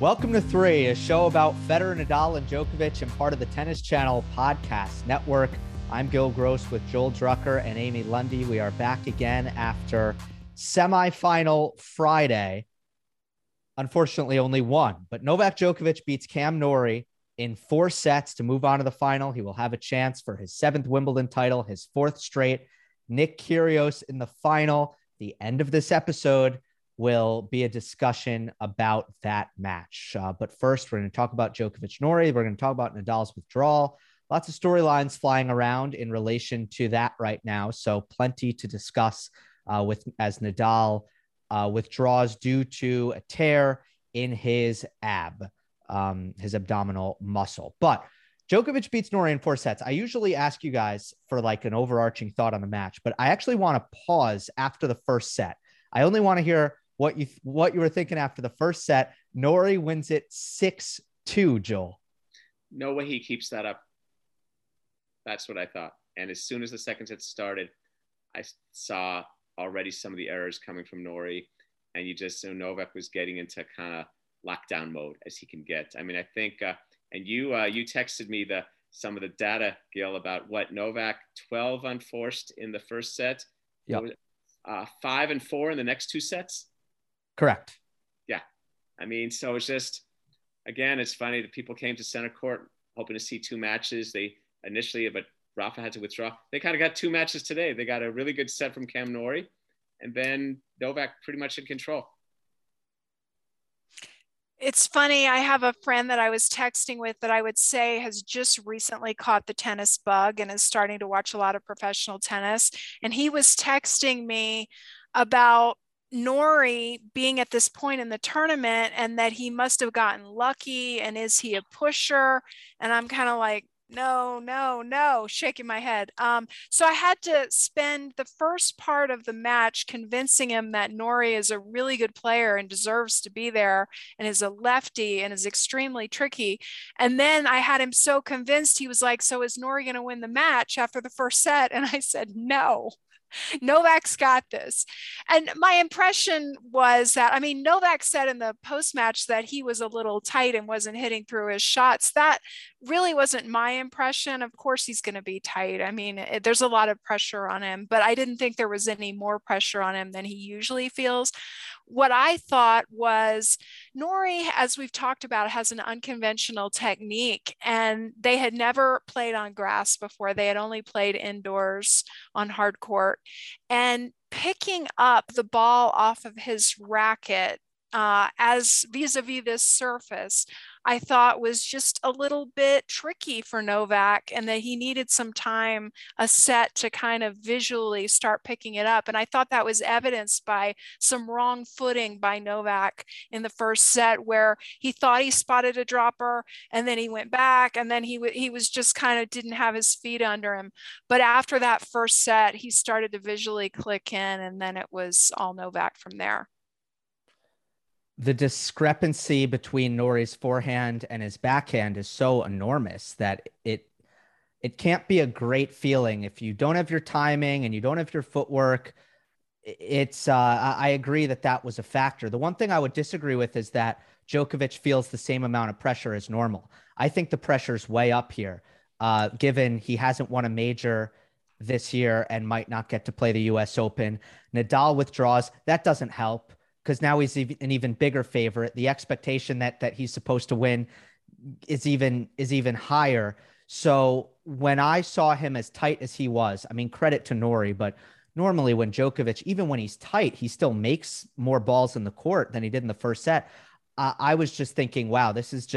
Welcome to Three, a show about Federer, Nadal, and Djokovic and part of the Tennis Channel podcast network. I'm Gil Gross with Joel Drucker and Amy Lundy. We are back again after semifinal Friday. Unfortunately, only one, but Novak Djokovic beats Cam Norrie in four sets to move on to the final. He will have a chance for his seventh Wimbledon title, his fourth straight. Nick Kyrgios in the final. The end of this episode will be a discussion about that match. But first, we're going to talk about Djokovic Norrie. We're going to talk about Nadal's withdrawal. Lots of storylines flying around in relation to that right now. So plenty to discuss as Nadal withdraws due to a tear in his his abdominal muscle. But Djokovic beats Norrie in four sets. I usually ask you guys for like an overarching thought on the match, but I actually want to pause after the first set. I only want to hear what you were thinking after the first set. Norrie wins it 6-2, Joel. No way he keeps that up. That's what I thought. And as soon as the second set started, I saw already some of the errors coming from Norrie. And you just, so Novak was getting into kind of lockdown mode as he can get. I mean, I think, and you texted me some of the data, Gil, about what Novak 12 unforced in the first set. Yeah. 5 and 4 in the next two sets. Correct. Yeah. I mean, so it's just, again, it's funny that people came to center court hoping to see two matches. They initially, but Rafa had to withdraw. They kind of got two matches today. They got a really good set from Cam Norrie and then Novak pretty much in control. It's funny. I have a friend that I was texting with that I would say has just recently caught the tennis bug and is starting to watch a lot of professional tennis. And he was texting me about Norrie being at this point in the tournament and that he must have gotten lucky. And is he a pusher? And I'm kind of like, no, shaking my head. So I had to spend the first part of the match convincing him that Norrie is a really good player and deserves to be there and is a lefty and is extremely tricky. And then I had him so convinced, he was like, so is Norrie going to win the match after the first set? And I said, no. Novak's got this. And my impression was that, I mean, Novak said in the post-match that he was a little tight and wasn't hitting through his shots. That really wasn't my impression. Of course, he's going to be tight. I mean, there's a lot of pressure on him, but I didn't think there was any more pressure on him than he usually feels. What I thought was Norrie, as we've talked about, has an unconventional technique, and they had never played on grass before. They had only played indoors on hard court. And picking up the ball off of his racket as vis-a-vis this surface, I thought was just a little bit tricky for Novak, and that he needed some time, a set, to kind of visually start picking it up. And I thought that was evidenced by some wrong footing by Novak in the first set, where he thought he spotted a dropper and then he went back, and then he was just kind of didn't have his feet under him. But after that first set, he started to visually click in, and then it was all Novak from there. The discrepancy between Norrie's forehand and his backhand is so enormous that it can't be a great feeling if you don't have your timing and you don't have your footwork. It's I agree that was a factor. The one thing I would disagree with is that Djokovic feels the same amount of pressure as normal. I think the pressure's way up here, given he hasn't won a major this year and might not get to play the U.S. Open. Nadal withdraws. That doesn't help, because now he's an even bigger favorite. The expectation that he's supposed to win is even higher. So when I saw him as tight as he was, I mean, credit to Norrie, but normally when Djokovic, even when he's tight, he still makes more balls in the court than he did in the first set. I was just thinking, wow, this is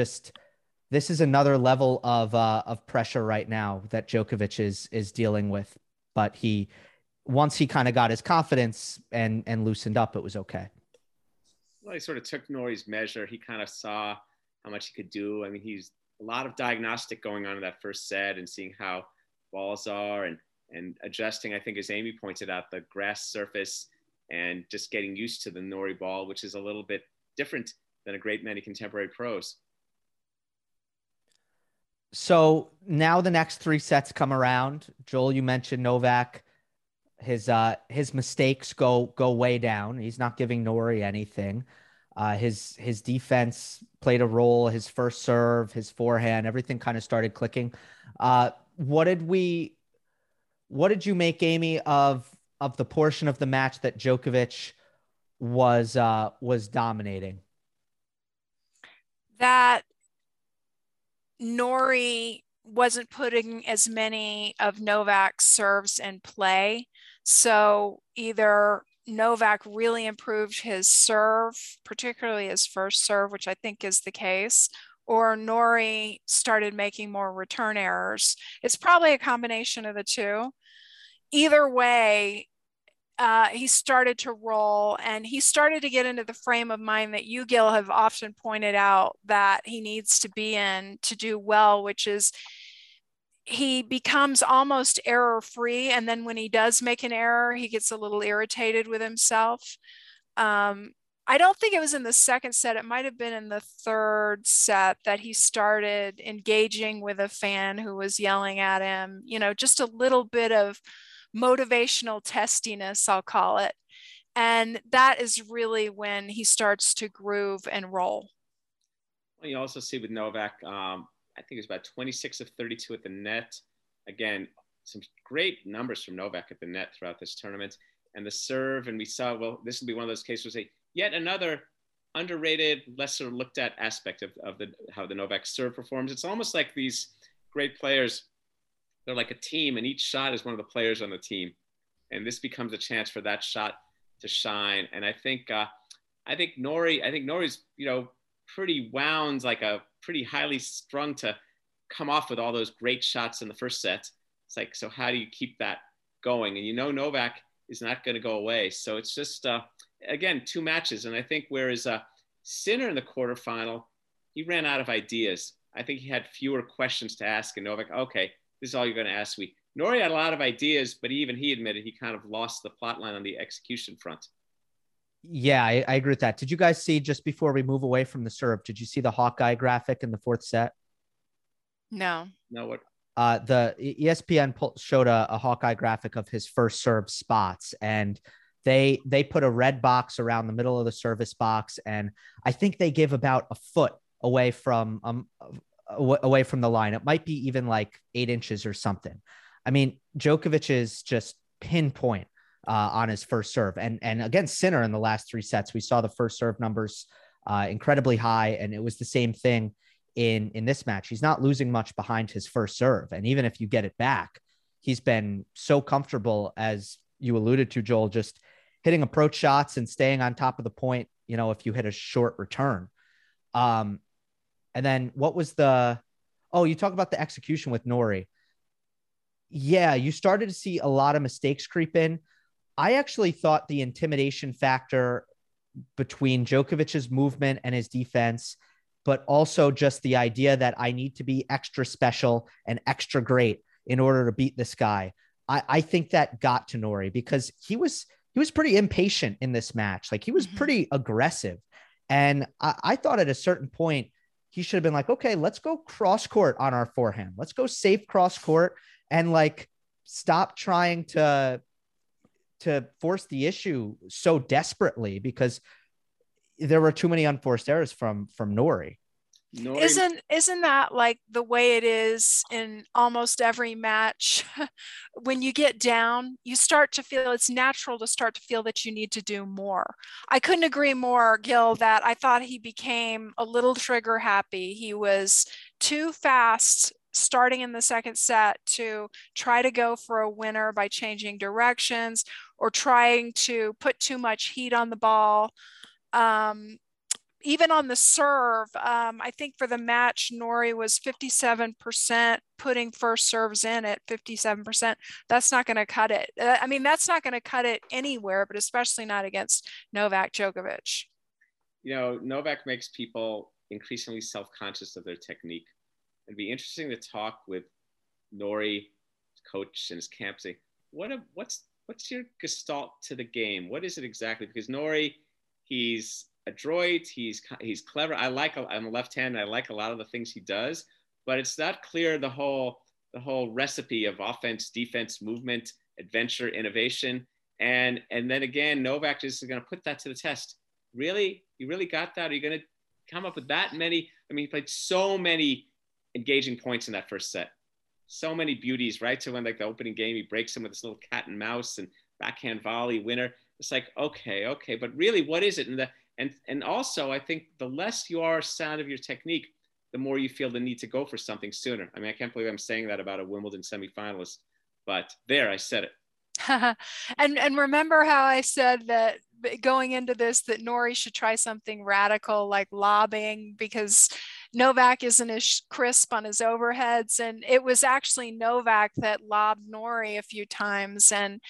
another level of pressure right now that Djokovic is dealing with. But once he kind of got his confidence and loosened up, it was okay. Well, he sort of took Norrie's measure. He kind of saw how much he could do. I mean, he's a lot of diagnostic going on in that first set and seeing how balls are and adjusting, I think, as Amy pointed out, the grass surface and just getting used to the Norrie ball, which is a little bit different than a great many contemporary pros. So now the next three sets come around. Joel, you mentioned Novak, his mistakes go way down. He's not giving Norrie anything. His defense played a role, his first serve, his forehand, everything kind of started clicking. What did you make, Amy, of the portion of the match that Djokovic was dominating? That Norrie wasn't putting as many of Novak's serves in play. So either Novak really improved his serve, particularly his first serve, which I think is the case, or Norrie started making more return errors. It's probably a combination of the two. Either way, he started to roll and he started to get into the frame of mind that you, Gil, have often pointed out that he needs to be in to do well, which is he becomes almost error-free. And then when he does make an error, he gets a little irritated with himself. I don't think it was in the second set. It might've been in the third set that he started engaging with a fan who was yelling at him, you know, just a little bit of motivational testiness, I'll call it. And that is really when he starts to groove and roll. Well, you also see with Novak, I think it was about 26 of 32 at the net. Again, some great numbers from Novak at the net throughout this tournament. And the serve, and we saw, well, this will be one of those cases where yet another underrated, lesser looked at aspect of how the Novak serve performs. It's almost like these great players, they're like a team, and each shot is one of the players on the team. And this becomes a chance for that shot to shine. And I think Norrie's, you know, pretty wound, like a pretty highly strung to come off with all those great shots in the first set. It's like, so how do you keep that going? And you know, Novak is not going to go away. So it's just, again, two matches. And I think whereas Sinner in the quarterfinal, he ran out of ideas. I think he had fewer questions to ask. And Novak, okay, this is all you're going to ask me. Norrie had a lot of ideas, but even he admitted he kind of lost the plot line on the execution front. Yeah, I agree with that. Did you guys see, just before we move away from the serve, did you see the Hawkeye graphic in the fourth set? No. What? The ESPN showed a Hawkeye graphic of his first serve spots, and they put a red box around the middle of the service box, and I think they give about a foot away from the line. It might be even like 8 inches or something. I mean, Djokovic is just pinpoint on his first serve, and against Sinner in the last three sets, we saw the first serve numbers incredibly high, and it was the same thing. In this match, he's not losing much behind his first serve. And even if you get it back, he's been so comfortable, as you alluded to, Joel, just hitting approach shots and staying on top of the point, you know, if you hit a short return. And then what was you talk about the execution with Norrie. Yeah, you started to see a lot of mistakes creep in. I actually thought the intimidation factor between Djokovic's movement and his defense, but also just the idea that I need to be extra special and extra great in order to beat this guy. I think that got to Norrie because he was pretty impatient in this match. Like he was pretty aggressive. And I thought at a certain point, he should have been like, okay, let's go cross court on our forehand. Let's go safe cross court and like, stop trying to force the issue so desperately because there were too many unforced errors from Norrie. Isn't that like the way it is in almost every match? When you get down, you start to feel it's natural to start to feel that you need to do more. I couldn't agree more, Gil, that I thought he became a little trigger happy. He was too fast starting in the second set to try to go for a winner by changing directions or trying to put too much heat on the ball. Even on the serve, I think for the match, Norrie was 57% putting first serves in at 57%. That's not going to cut it. I mean, that's not going to cut it anywhere, but especially not against Novak Djokovic. You know, Novak makes people increasingly self-conscious of their technique. It'd be interesting to talk with Norrie, coach, and his camp, say, what's your gestalt to the game? What is it exactly? Because Norrie, he's adroit, he's clever. I'm a left-handed, I like a lot of the things he does, but it's not clear the whole recipe of offense, defense, movement, adventure, innovation. And then again, Novak is going to put that to the test. Really? You really got that? Are you going to come up with that many? I mean, he played so many engaging points in that first set. So many beauties, right? So when like the opening game, he breaks him with this little cat and mouse and backhand volley winner. It's like, okay. But really, what is it? And also, I think the less you are sound of your technique, the more you feel the need to go for something sooner. I mean, I can't believe I'm saying that about a Wimbledon semifinalist, but there, I said it. And remember how I said that going into this, that Norrie should try something radical like lobbing, because Novak isn't as crisp on his overheads. And it was actually Novak that lobbed Norrie a few times and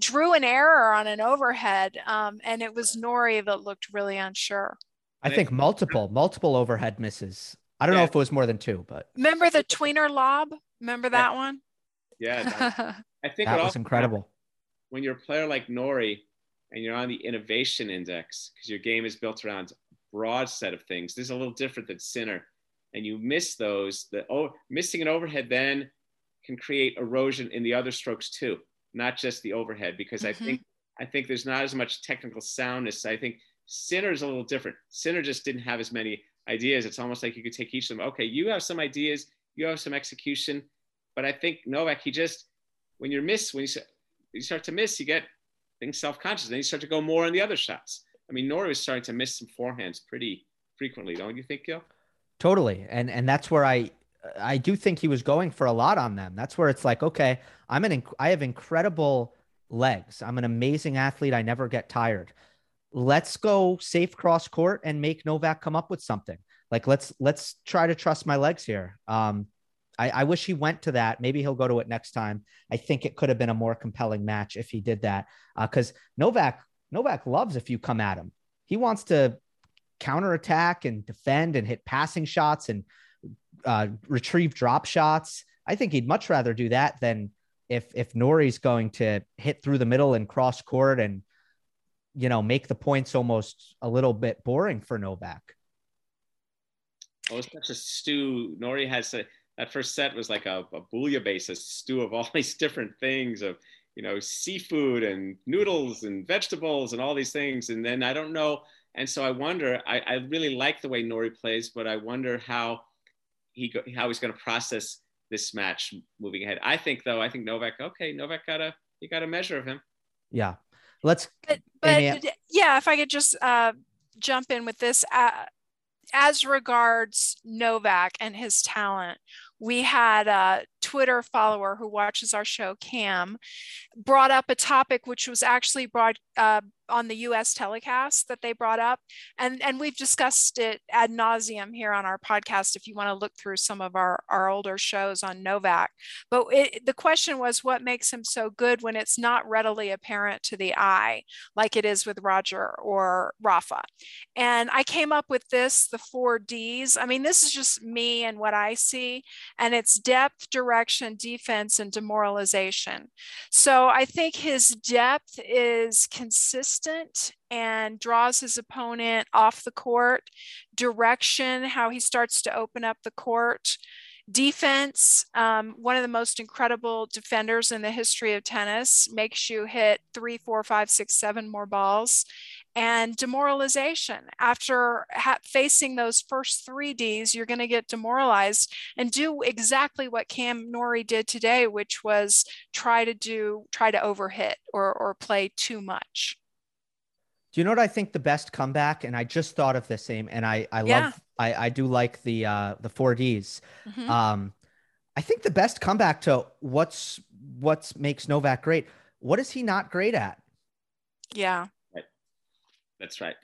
drew an error on an overhead. And it was Norrie that looked really unsure. I think multiple overhead misses. I don't know if it was more than two, but. Remember the tweener lob? Remember that one? Yeah. I think that was incredible. When you're a player like Norrie and you're on the innovation index, because your game is built around broad set of things. This is a little different than Sinner, and you miss those. Missing an overhead then can create erosion in the other strokes too, not just the overhead. Because I think there's not as much technical soundness. I think Sinner is a little different. Sinner just didn't have as many ideas. It's almost like you could take each of them. Okay, you have some ideas, you have some execution, but I think Novak, he just when you start to miss, you get things self-conscious. Then you start to go more on the other shots. I mean, Norrie was starting to miss some forehands pretty frequently, don't you think, Gil? Totally. And that's where I do think he was going for a lot on them. That's where it's like, okay, I have incredible legs. I'm an amazing athlete. I never get tired. Let's go safe cross court and make Novak come up with something. Like, let's try to trust my legs here. I wish he went to that. Maybe he'll go to it next time. I think it could have been a more compelling match if he did that. Because Novak loves if you come at him. He wants to counterattack and defend and hit passing shots and retrieve drop shots. I think he'd much rather do that than if Norrie's going to hit through the middle and cross court and, you know, make the points almost a little bit boring for Novak. Oh, it's such a stew. Norrie has that first set was like a bouillabaisse, a stew of all these different things of, you know, seafood and noodles and vegetables and all these things. And then I don't know. And so I wonder, I really like the way Norrie plays, but I wonder how he's going to process this match moving ahead. I think Novak, Novak got a measure of him. Yeah. If I could just jump in with this, as regards Novak and his talent, we had a Twitter follower who watches our show, Cam, brought up a topic which was actually brought on the U.S. telecast that they brought up. And we've discussed it ad nauseum here on our podcast if you want to look through some of our older shows on Novak. But the question was, what makes him so good when it's not readily apparent to the eye, like it is with Roger or Rafa? And I came up with this, the 4 Ds. I mean, this is just me and what I see. And it's depth, direction, defense, and demoralization. So I think his depth is consistent and draws his opponent off the court. Direction, how he starts to open up the court. Defense, one of the most incredible defenders in the history of tennis, makes you hit 3, 4, 5, 6, 7 more balls. And demoralization. After facing those first 3 Ds, you're going to get demoralized and do exactly what Cam Norrie did today, which was try to overhit or play too much. Do you know what I think the best comeback? And I just thought of this, Amy, and I do like the 4 Ds. Mm-hmm. I think the best comeback to what makes Novak great. What is he not great at? Yeah. That's right.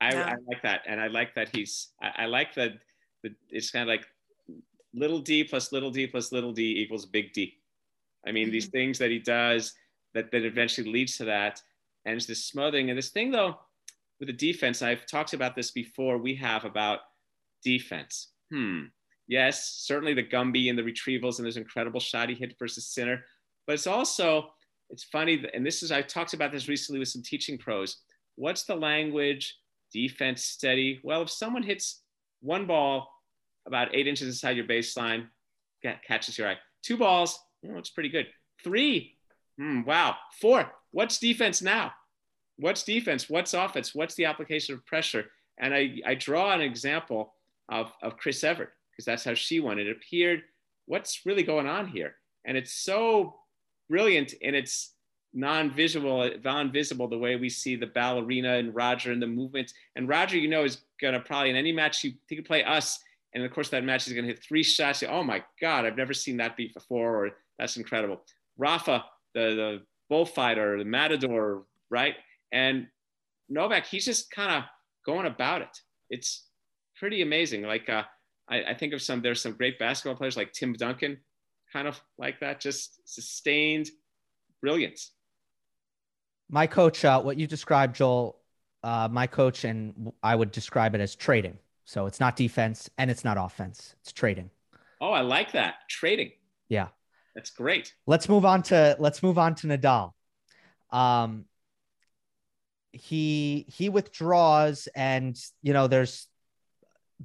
I like that. And I like that I like that it's kind of like little d plus little d plus little d equals big D. I mean, these things that he does that eventually leads to that. And it's this smothering. And this thing, though, with the defense, I've talked about this before, we have about defense. Yes, certainly the Gumby and the retrievals and this incredible shot he hit versus Sinner. But it's also, it's funny, and this is, I talked about this recently with some teaching pros. What's the language? Defense steady. Well, if someone hits one ball about 8 inches inside your baseline, catches your eye. Two balls, it's pretty good. Three, wow. Four, what's defense now? What's defense? What's offense? What's the application of pressure? And I draw an example of Chris Evert, because that's how she won. It appeared, what's really going on here? And it's so brilliant, and it's non-visible the way we see the ballerina and Roger and the movements. And Roger, is going to probably, in any match, he could play us. And of course, that match is going to hit three shots. Say, oh my God, I've never seen that beat before, or that's incredible. Rafa, the bullfighter, the matador, right? And Novak, he's just kind of going about it. It's pretty amazing. Like, I think of there's some great basketball players like Tim Duncan, kind of like that, just sustained brilliance. My coach, what you described, Joel, my coach, and I would describe it as trading. So it's not defense and it's not offense. It's trading. Oh, I like that. Trading. Yeah. That's great. Let's move on to Nadal. He withdraws, and there's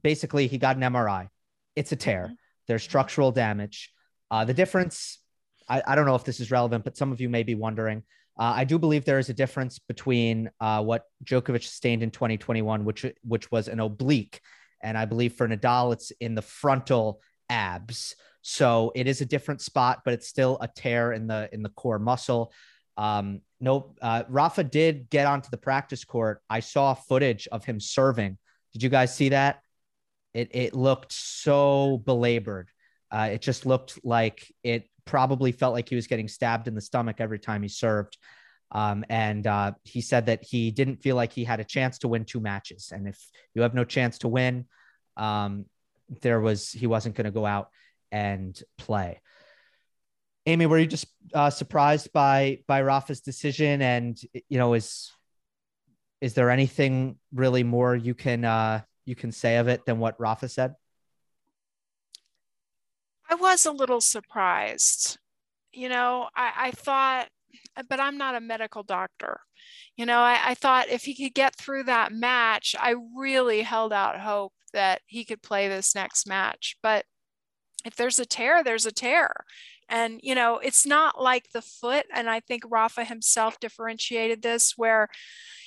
basically, he got an MRI. It's a tear. There's structural damage. The difference, I don't know if this is relevant, but some of you may be wondering. I do believe there is a difference between what Djokovic sustained in 2021, which was an oblique. And I believe for Nadal, it's in the frontal abs. So it is a different spot, but it's still a tear in the core muscle. Rafa did get onto the practice court. I saw footage of him serving. Did you guys see that? It looked so belabored. It just looked like it probably felt like he was getting stabbed in the stomach every time he served. And he said that he didn't feel like he had a chance to win two matches. And if you have no chance to win, he wasn't going to go out and play. Amy, were you just surprised by Rafa's decision? And, is there anything really more you can say of it than what Rafa said? I was a little surprised, I thought, but I'm not a medical doctor. I thought if he could get through that match, I really held out hope that he could play this next match. But if there's a tear, there's a tear. And, it's not like the foot. And I think Rafa himself differentiated this, where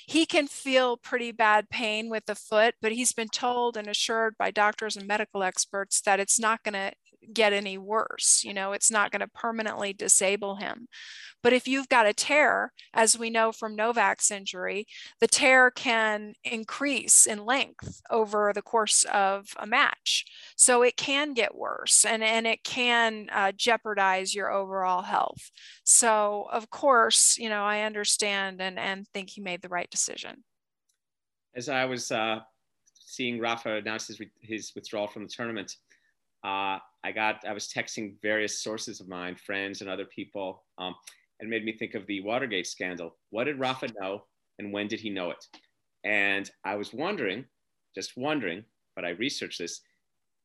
he can feel pretty bad pain with the foot, but he's been told and assured by doctors and medical experts that it's not going to get any worse. It's not going to permanently disable him. But if you've got a tear, as we know from Novak's injury, the tear can increase in length over the course of a match. So it can get worse and it can jeopardize your overall health. So of course, I understand and think he made the right decision. As I was seeing Rafa announce his withdrawal from the tournament, I was texting various sources of mine, friends and other people, and made me think of the Watergate scandal. What did Rafa know, and when did he know it? And I was wondering, but I researched this.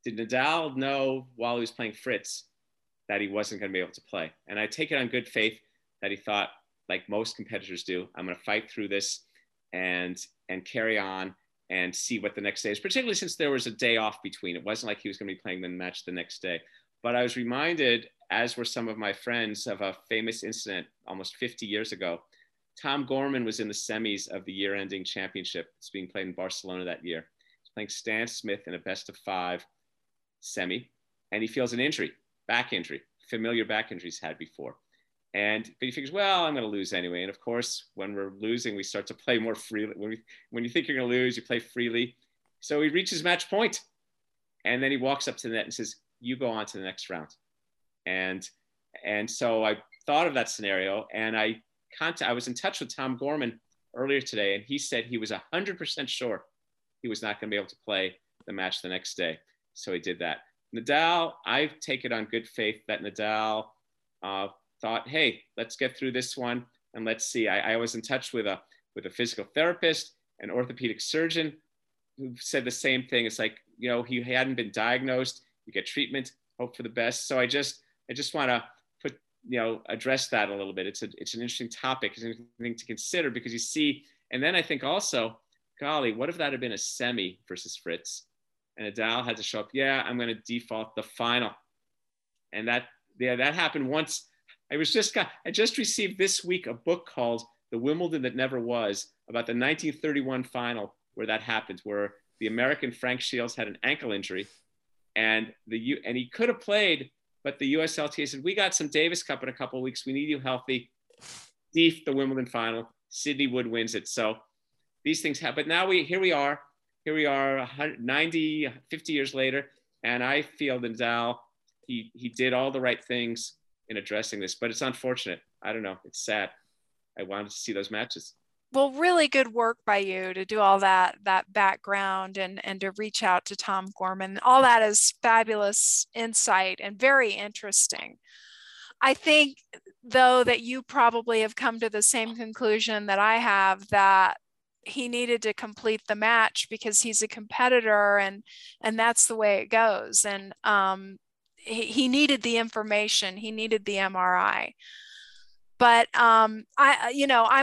Did Nadal know while he was playing Fritz that he wasn't going to be able to play? And I take it on good faith that he thought, like most competitors do, I'm going to fight through this and carry on and see what the next day is, particularly since there was a day off between. It wasn't like he was going to be playing the match the next day. But I was reminded, as were some of my friends, of a famous incident almost 50 years ago. Tom Gorman was in the semis of the year-ending championship. It's being played in Barcelona that year. He's playing Stan Smith in a best-of-5 semi, and he feels an injury, back injury, familiar back injuries had before. But he figures, well, I'm going to lose anyway. And of course, when we're losing, we start to play more freely. When you think you're going to lose, you play freely. So he reaches match point. And then he walks up to the net and says, you go on to the next round. And so I thought of that scenario. And I was in touch with Tom Gorman earlier today. And he said he was 100% sure he was not going to be able to play the match the next day. So he did that. Nadal, I take it on good faith that Nadal thought, hey, let's get through this one and let's see. I was in touch with a physical therapist, an orthopedic surgeon, who've said the same thing. It's like, you know, he hadn't been diagnosed. You get treatment, hope for the best. So I just want to put, you know, address that a little bit. It's an interesting topic. It's an interesting thing to consider because you see, and then I think also, golly, what if that had been a semi versus Fritz and Nadal had to show up? Yeah, I'm going to default the final. And that happened once. I just received this week a book called The Wimbledon That Never Was about the 1931 final where that happened, where the American Frank Shields had an ankle injury and he could have played, but the USLTA said, we got some Davis Cup in a couple of weeks. We need you healthy. Deef the Wimbledon final. Sidney Wood wins it. So these things happen. But now here we are 50 years later. And I feel that Nadal, he did all the right things in addressing this, but it's unfortunate. I don't know. It's sad. I wanted to see those matches. Well, really good work by you to do all that background and to reach out to Tom Gorman. All that is fabulous insight and very interesting. I think, though, that you probably have come to the same conclusion that I have, that he needed to complete the match because he's a competitor and that's the way it goes. And he needed the information. He needed the MRI. But, I'm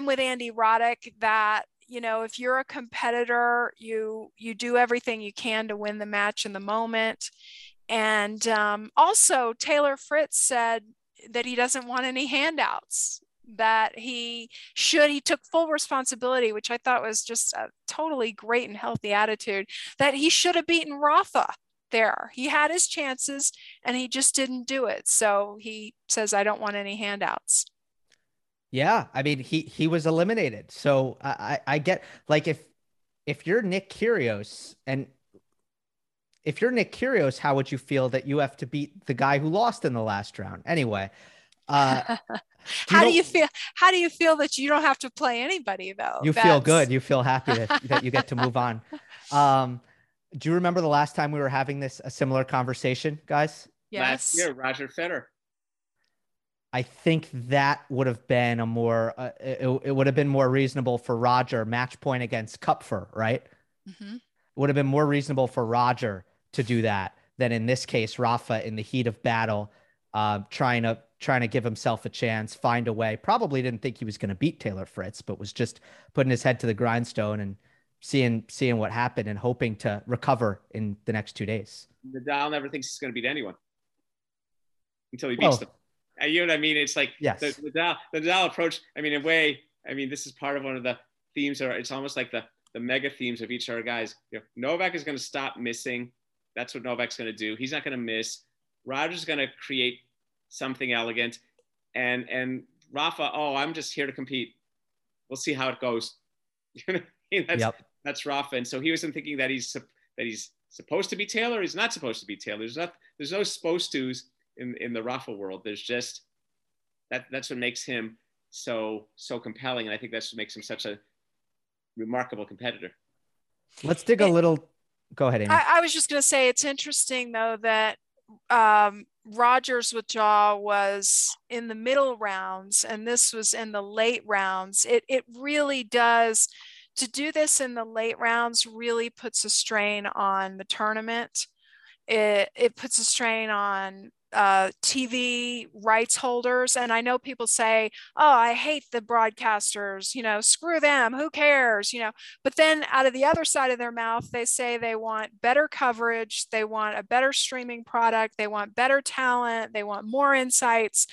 with Andy Roddick that, you know, if you're a competitor, you do everything you can to win the match in the moment. And also Taylor Fritz said that he doesn't want any handouts, that he took full responsibility, which I thought was just a totally great and healthy attitude, that he should have beaten Rafa there. He had his chances and he just didn't do it. So he says, I don't want any handouts. Yeah. I mean, he was eliminated. So I get, like, if you're Nick Kyrgios how would you feel that you have to beat the guy who lost in the last round? Anyway, how do you feel that you don't have to play anybody though? Feel good. You feel happy that you get to move on. Do you remember the last time we were having a similar conversation, guys? Yes. Last year, Roger Federer. I think that would have been it would have been more reasonable for Roger, match point against Kupfer, right? Mm-hmm. It would have been more reasonable for Roger to do that than in this case, Rafa in the heat of battle, trying to give himself a chance, find a way. Probably didn't think he was going to beat Taylor Fritz, but was just putting his head to the grindstone and seeing what happened and hoping to recover in the next 2 days. Nadal never thinks he's going to beat anyone until he beats them. You know what I mean? It's like, yes. The Nadal approach, I mean, in a way, I mean, this is part of one of the themes, or it's almost like the mega themes of each of our guys. You know, Novak is going to stop missing. That's what Novak's going to do. He's not going to miss. Roger's going to create something elegant. And Rafa, I'm just here to compete. We'll see how it goes. You know, that's Rafa. And so he wasn't thinking that he's supposed to be Taylor. He's not supposed to be Taylor. There's no supposed to's in the Rafa world. There's just that's what makes him so compelling, and I think that's what makes him such a remarkable competitor. Let's dig a little. Go ahead, Amy. I was just going to say it's interesting though that Roger's withdrawal was in the middle rounds, and this was in the late rounds. It really does. To do this in the late rounds really puts a strain on the tournament. It puts a strain on TV rights holders. And I know people say, I hate the broadcasters, you know, screw them, who cares, you know, but then out of the other side of their mouth, they say they want better coverage. They want a better streaming product. They want better talent. They want more insights.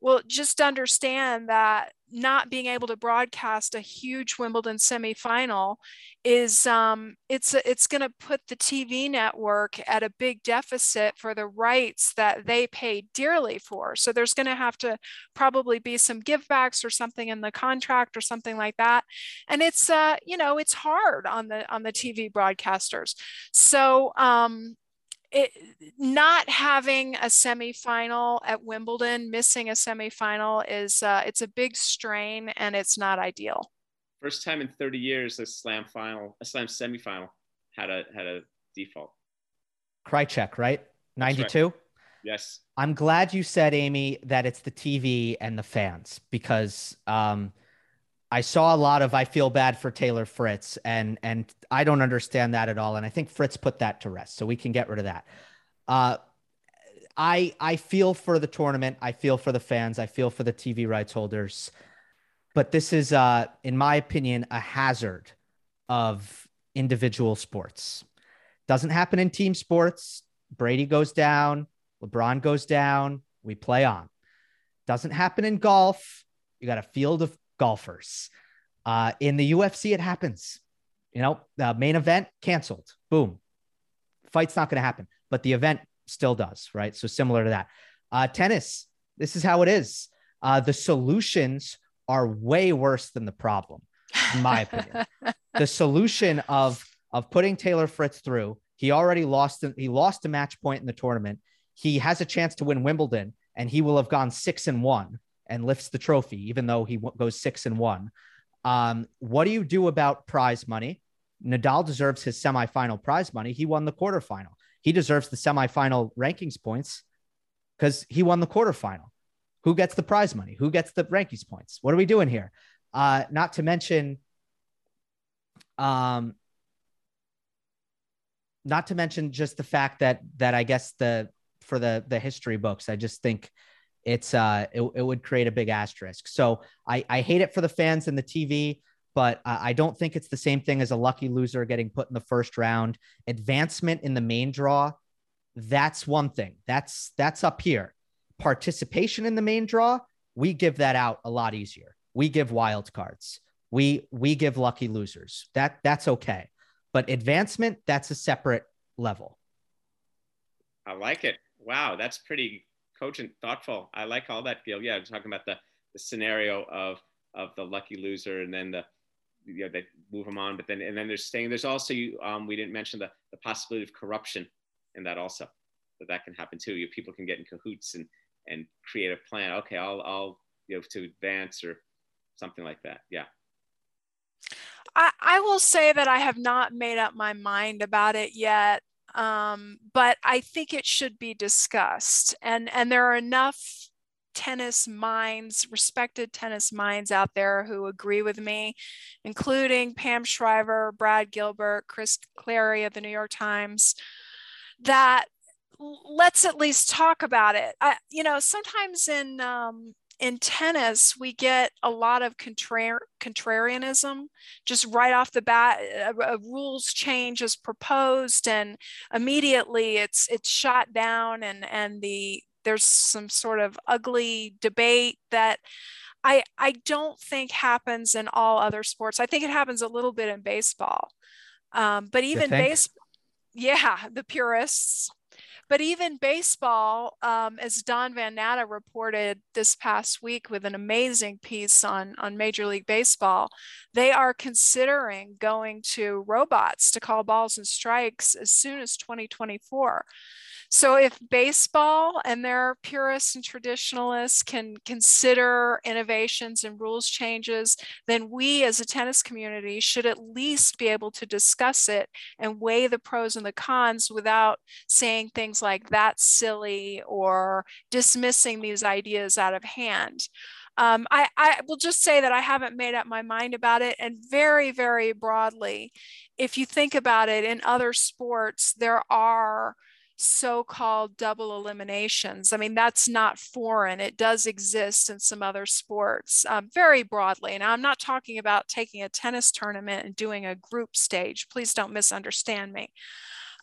Well, just understand that not being able to broadcast a huge Wimbledon semifinal is it's going to put the TV network at a big deficit for the rights that they paid dearly for. So there's going to have to probably be some givebacks or something in the contract or something like that. And it's it's hard on the TV broadcasters. So not having a semifinal at Wimbledon, missing a semifinal is it's a big strain and it's not ideal. First time in 30 years, a slam semifinal had a default. Krejcik, right? 92. Right. Yes. I'm glad you said, Amy, that it's the TV and the fans because I saw a lot of, I feel bad for Taylor Fritz, and I don't understand that at all. And I think Fritz put that to rest, so we can get rid of that. I feel for the tournament. I feel for the fans. I feel for the TV rights holders, but this is, in my opinion, a hazard of individual sports. Doesn't happen in team sports. Brady goes down. LeBron goes down. We play on. Doesn't happen in golf. You got a field of golfers. In the UFC, it happens. You know, the main event canceled. Boom. Fight's not going to happen, but the event still does, right? So similar to that. Tennis, this is how it is. The solutions are way worse than the problem, in my opinion. The solution of putting Taylor Fritz through, he already lost. He lost a match point in the tournament. He has a chance to win Wimbledon, and he will have gone 6-1 and lifts the trophy, even though he goes 6-1. What do you do about prize money? Nadal deserves his semifinal prize money. He won the quarterfinal. He deserves the semifinal rankings points because he won the quarterfinal. Who gets the prize money? Who gets the rankings points? What are we doing here? Not to mention, just the fact that I guess for the history books, I just think it's it would create a big asterisk. So I hate it for the fans and the TV, but I don't think it's the same thing as a lucky loser getting put in the first round. Advancement in the main draw, that's one thing. That's up here. Participation in the main draw, we give that out a lot easier. We give wild cards. We give lucky losers. That's okay. But advancement, that's a separate level. I like it. Wow, that's pretty cogent, thoughtful. I like all that, Gil. Yeah, I'm talking about the scenario of the lucky loser, and then they move them on. But then there's staying. There's also we didn't mention the possibility of corruption in that also. That can happen too. Your people can get in cahoots and create a plan. Okay, I'll to advance or something like that. Yeah. I will say that I have not made up my mind about it yet, but I think it should be discussed. And there are enough tennis minds, respected tennis minds out there who agree with me, including Pam Shriver, Brad Gilbert, Chris Clary of the New York Times, that let's at least talk about it. Sometimes in tennis, we get a lot of contrarianism just right off the bat. A rules change is proposed, and immediately it's shot down, and there's some sort of ugly debate that I don't think happens in all other sports. I think it happens a little bit in baseball, but even baseball, the purists. But even baseball, as Don Van Natta reported this past week with an amazing piece on Major League Baseball, they are considering going to robots to call balls and strikes as soon as 2024. So if baseball and their purists and traditionalists can consider innovations and rules changes, then we as a tennis community should at least be able to discuss it and weigh the pros and the cons without saying things like that's silly or dismissing these ideas out of hand. I will just say that I haven't made up my mind about it. And very, very broadly, if you think about it, in other sports, there are so-called double eliminations. I mean, that's not foreign. It does exist in some other sports, very broadly. And I'm not talking about taking a tennis tournament and doing a group stage. Please don't misunderstand me.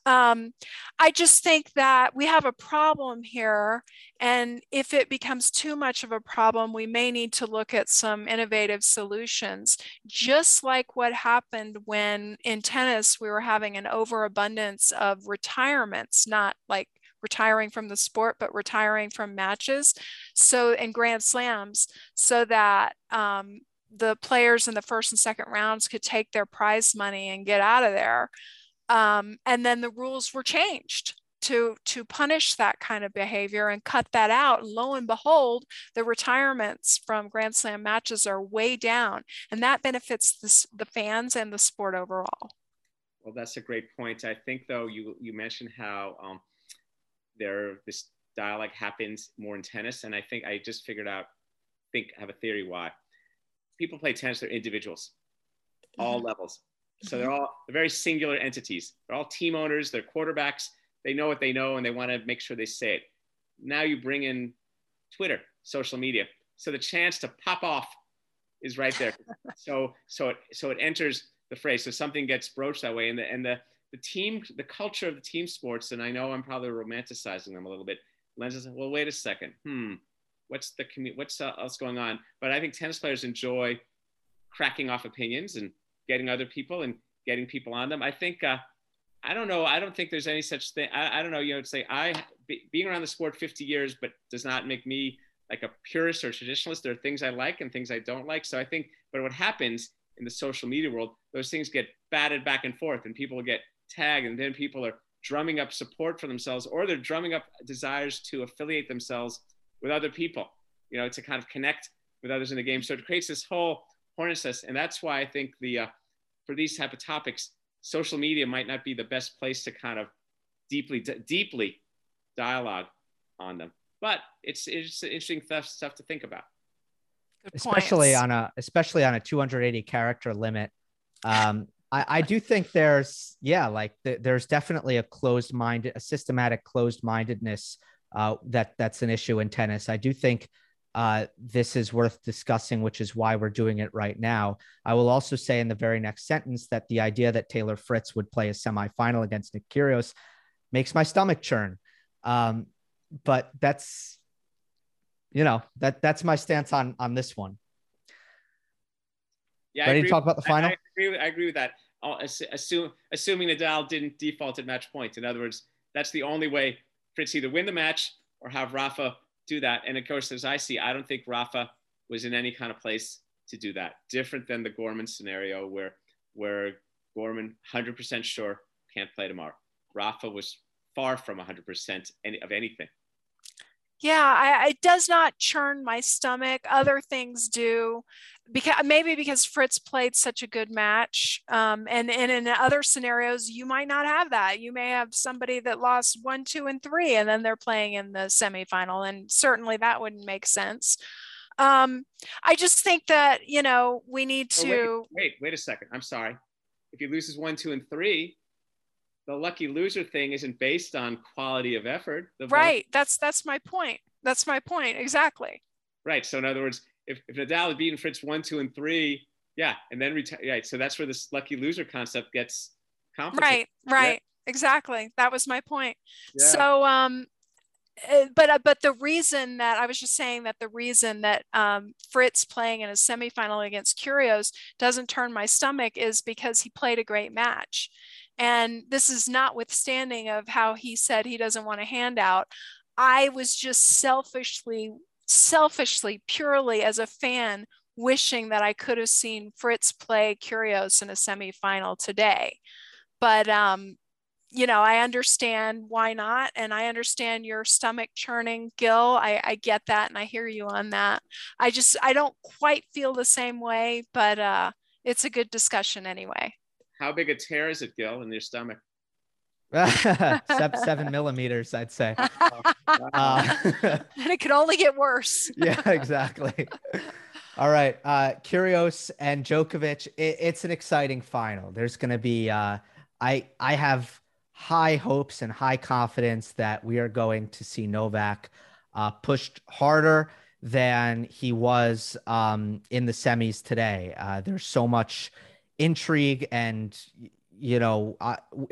I just think that we have a problem here. And if it becomes too much of a problem, we may need to look at some innovative solutions, just like what happened when in tennis, we were having an overabundance of retirements, not like retiring from the sport, but retiring from matches. So in Grand Slams, so that, the players in the first and second rounds could take their prize money and get out of there. And then the rules were changed to punish that kind of behavior and cut that out. And lo and behold, the retirements from Grand Slam matches are way down, and that benefits the fans and the sport overall. Well, that's a great point. I think, though, you mentioned how this dialogue happens more in tennis, and I think I have a theory why. people play tennis, they're individuals, all levels. So they're very singular entities. They're all team owners, they're quarterbacks, they know what they know and they want to make sure they say it. Now you bring in Twitter, social media. So the chance to pop off is right there. so it enters the fray. So something gets broached that way. And the team, the culture of the team sports, and I know I'm probably romanticizing them a little bit, lends us, well, wait a second. What's else going on? But I think tennis players enjoy cracking off opinions and getting other people and getting people on them. I think, I don't know. I don't think there's any such thing. I don't know. You know, it's like being around the sport 50 years, but does not make me like a purist or traditionalist. There are things I like and things I don't like. So I think, but what happens in the social media world, those things get batted back and forth and people get tagged, and then people are drumming up support for themselves, or they're drumming up desires to affiliate themselves with other people, you know, to kind of connect with others in the game. So it creates this whole hornet's nest. And that's why I think for these type of topics, social media might not be the best place to kind of deeply dialogue on them. But it's interesting stuff to think about. Especially on a 280 character limit. I do think there's, there's definitely a systematic closed-mindedness that's an issue in tennis. I do think this is worth discussing, which is why we're doing it right now. I will also say in the very next sentence that the idea that Taylor Fritz would play a semifinal against Nick Kyrgios makes my stomach churn. But that's, that's my stance on this one. Yeah, ready to talk about the final? I agree with that. Assuming Nadal didn't default at match point. In other words, that's the only way Fritz either win the match or have Rafa do that. And of course, as I see, I don't think Rafa was in any kind of place to do that. Different than the Gorman scenario where Gorman 100% sure can't play tomorrow. Rafa was far from 100% of anything. Yeah, it does not churn my stomach. Other things do, because Fritz played such a good match. And in other scenarios, you might not have that. You may have somebody that lost 1, 2, and 3, and then they're playing in the semifinal. And certainly that wouldn't make sense. I just think that, we need to... Wait a second. I'm sorry. If he loses 1, 2, and 3... the lucky loser thing isn't based on quality of effort. Right. That's my point. That's my point. Exactly. Right. So in other words, if Nadal had beaten Fritz 1, 2, and 3, and then retire. Right. So that's where this lucky loser concept gets complicated. Right. Exactly. That was my point. Yeah. So, but the reason that I was just saying that the reason that Fritz playing in a semifinal against Kyrgios doesn't turn my stomach is because he played a great match. And this is notwithstanding of how he said he doesn't want a handout. I was just selfishly, purely as a fan, wishing that I could have seen Fritz play Kyrgios in a semifinal today. But, I understand why not. And I understand your stomach churning, Gil. I get that. And I hear you on that. I don't quite feel the same way, but it's a good discussion anyway. How big a tear is it, Gil, in your stomach? 7 millimeters, I'd say. And it could only get worse. Yeah, exactly. All right. Kyrgios and Djokovic, it's an exciting final. There's going to be, I have high hopes and high confidence that we are going to see Novak pushed harder than he was in the semis today. There's so much intrigue and in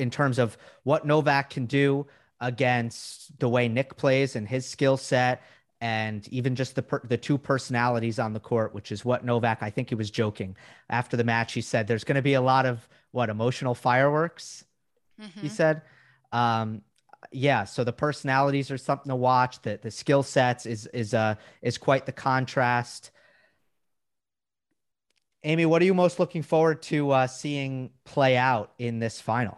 terms of what Novak can do against the way Nick plays and his skill set, and even just the two personalities on the court, which is what Novak, I think he was joking after the match, he said there's going to be a lot of emotional fireworks. He said so the personalities are something to watch. The skill sets is quite the contrast. Amy, what are you most looking forward to seeing play out in this final?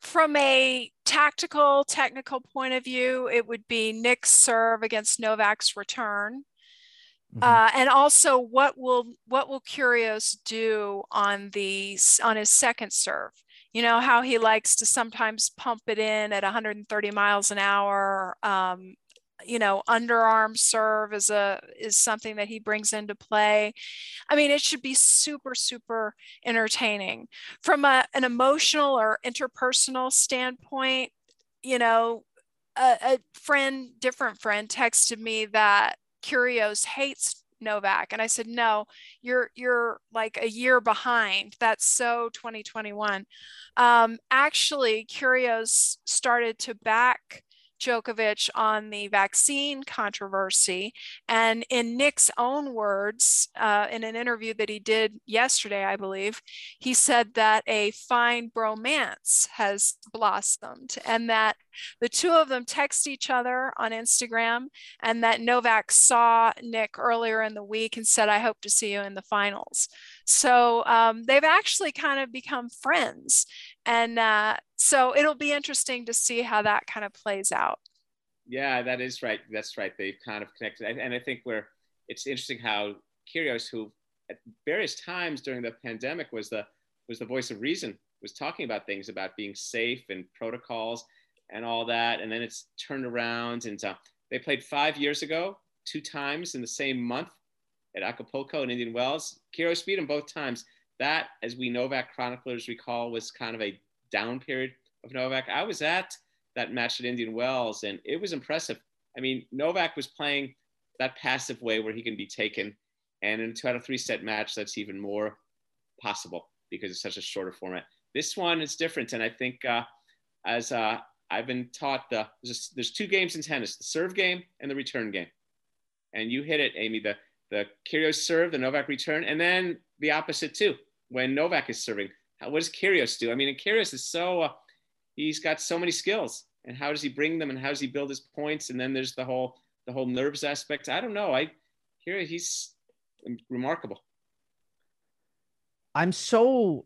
From a tactical, technical point of view, it would be Nick's serve against Novak's return. Mm-hmm. And also what will Kyrgios do on his second serve? You know, how he likes to sometimes pump it in at 130 miles an hour. You know, underarm serve is something that he brings into play. I mean, it should be super, super entertaining. From an emotional or interpersonal standpoint, you know, a different friend texted me that Kyrgios hates Novak. And I said, no, you're like a year behind. That's so 2021. Actually, Kyrgios started to back Djokovic on the vaccine controversy. And in Nick's own words, in an interview that he did yesterday, I believe, he said that a fine bromance has blossomed and that the two of them text each other on Instagram, and that Novak saw Nick earlier in the week and said, I hope to see you in the finals. So they've actually kind of become friends. And so it'll be interesting to see how that kind of plays out. Yeah, that is right. That's right. They've kind of connected. And I think it's interesting how Kyrgios, who at various times during the pandemic was the voice of reason, was talking about things about being safe and protocols and all that. And then it's turned around, and they played 5 years ago, two times in the same month at Acapulco and Indian Wells. Kyrgios beat them both times. That, as we Novak chroniclers recall, was kind of a down period of Novak. I was at that match at Indian Wells, and it was impressive. I mean, Novak was playing that passive way where he can be taken, and in a 2 out of 3 set match, that's even more possible because it's such a shorter format. This one is different, and I think as I've been taught, there's two games in tennis, the serve game and the return game. And you hit it, Amy, the Kyrgios serve, the Novak return, and then the opposite too. When Novak is serving, what does Kyrgios do? I mean, Kyrgios is he's got so many skills, and how does he bring them, and how does he build his points? And then there's the whole nerves aspect. I don't know. He's remarkable. I'm so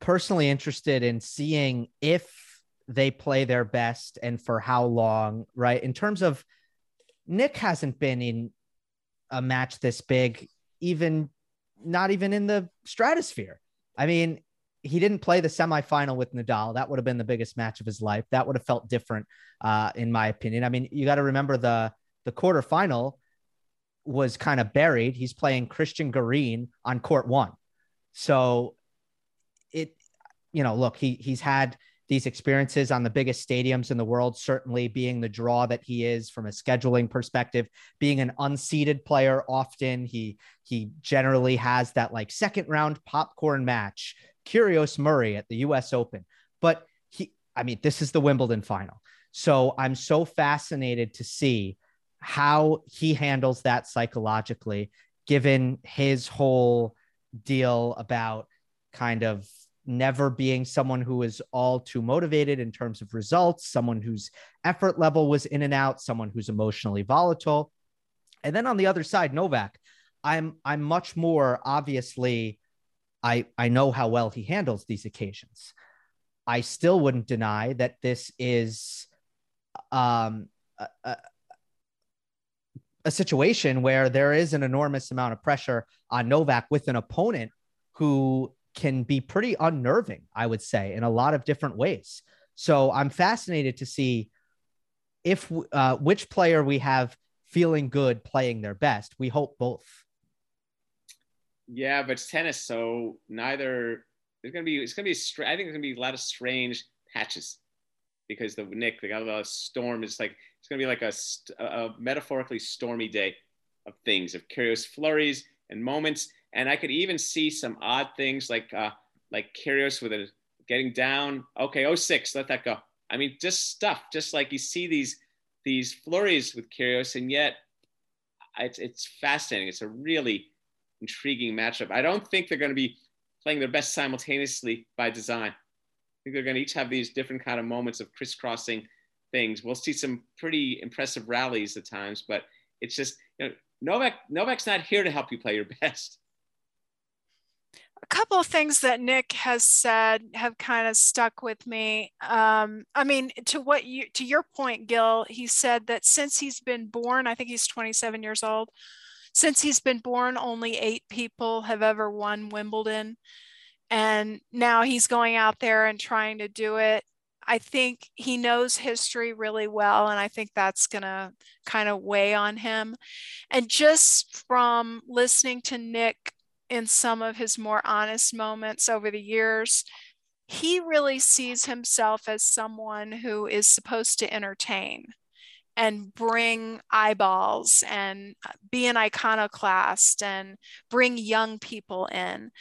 personally interested in seeing if they play their best and for how long, right? In terms of Nick hasn't been in a match this big, not even in the stratosphere. I mean, he didn't play the semifinal with Nadal. That would have been the biggest match of his life. That would have felt different, in my opinion. I mean, you got to remember the quarterfinal was kind of buried. He's playing Christian Garin on court one. So look, he's had these experiences on the biggest stadiums in the world, certainly being the draw that he is from a scheduling perspective, being an unseeded player. Often he generally has that like second round popcorn match, Kyrgios Murray at the US Open, but this is the Wimbledon final. So I'm so fascinated to see how he handles that psychologically, given his whole deal about kind of never being someone who is all too motivated in terms of results, someone whose effort level was in and out, someone who's emotionally volatile. And then on the other side, Novak, I'm much more, obviously, I know how well he handles these occasions. I still wouldn't deny that this is a situation where there is an enormous amount of pressure on Novak with an opponent who can be pretty unnerving, I would say, in a lot of different ways. So I'm fascinated to see if which player we have feeling good playing their best. We hope both. Yeah, but it's tennis, so neither. I think there's gonna be a lot of strange patches because they got a lot of storm. It's gonna be like a metaphorically stormy day of things, of Kyrgios flurries and moments. And I could even see some odd things like Kyrgios with it getting down. Okay, 0-6, let that go. I mean, just stuff. Just like you see these flurries with Kyrgios, and yet it's fascinating. It's a really intriguing matchup. I don't think they're going to be playing their best simultaneously by design. I think they're going to each have these different kind of moments of crisscrossing things. We'll see some pretty impressive rallies at times, but it's just, you know, Novak's not here to help you play your best. A couple of things that Nick has said have kind of stuck with me. I mean, to your point, Gil, he said that since he's been born, I think he's 27 years old. Since he's been born, only 8 people have ever won Wimbledon. And now he's going out there and trying to do it. I think he knows history really well, and I think that's going to kind of weigh on him. And just from listening to Nick in some of his more honest moments over the years, he really sees himself as someone who is supposed to entertain and bring eyeballs and be an iconoclast and bring young people in.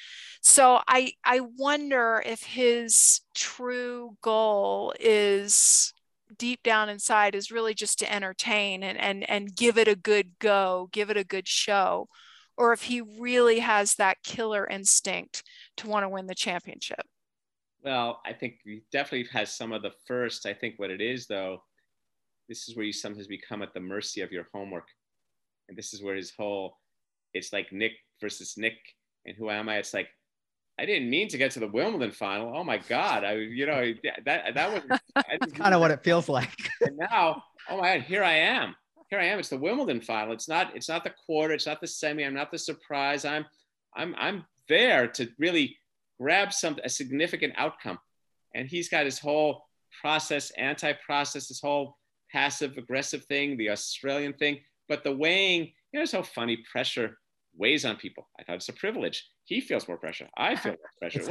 So I wonder if his true goal is deep down inside is really just to entertain and give it a good go, give it a good show, or if he really has that killer instinct to want to win the championship. Well, I think he definitely has some of the first. I think what it is, though, this is where you sometimes become at the mercy of your homework. And this is where it's like Nick versus Nick. And who am I? It's like, I didn't mean to get to the Wimbledon final. Oh my God. That was kind of what it feels like. And now, oh my God, here I am. It's the Wimbledon final. It's not the quarter. It's not the semi. I'm not the surprise. I'm there to really grab a significant outcome. And he's got his whole process, anti-process, his whole passive aggressive thing, the Australian thing, but the weighing, you know, so funny, pressure weighs on people. I thought it's a privilege. He feels more pressure. I feel more pressure.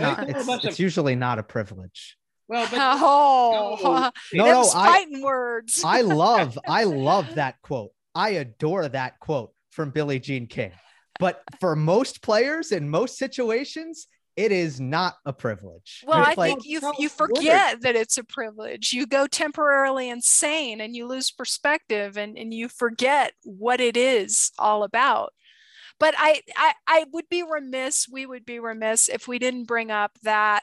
It's usually not a privilege. Well, but no, fighting words. I love that quote. I adore that quote from Billie Jean King, but for most players in most situations, it is not a privilege. Well, I think you forget that it's a privilege. You go temporarily insane and you lose perspective and you forget what it is all about. But I would be remiss, we would be remiss if we didn't bring up that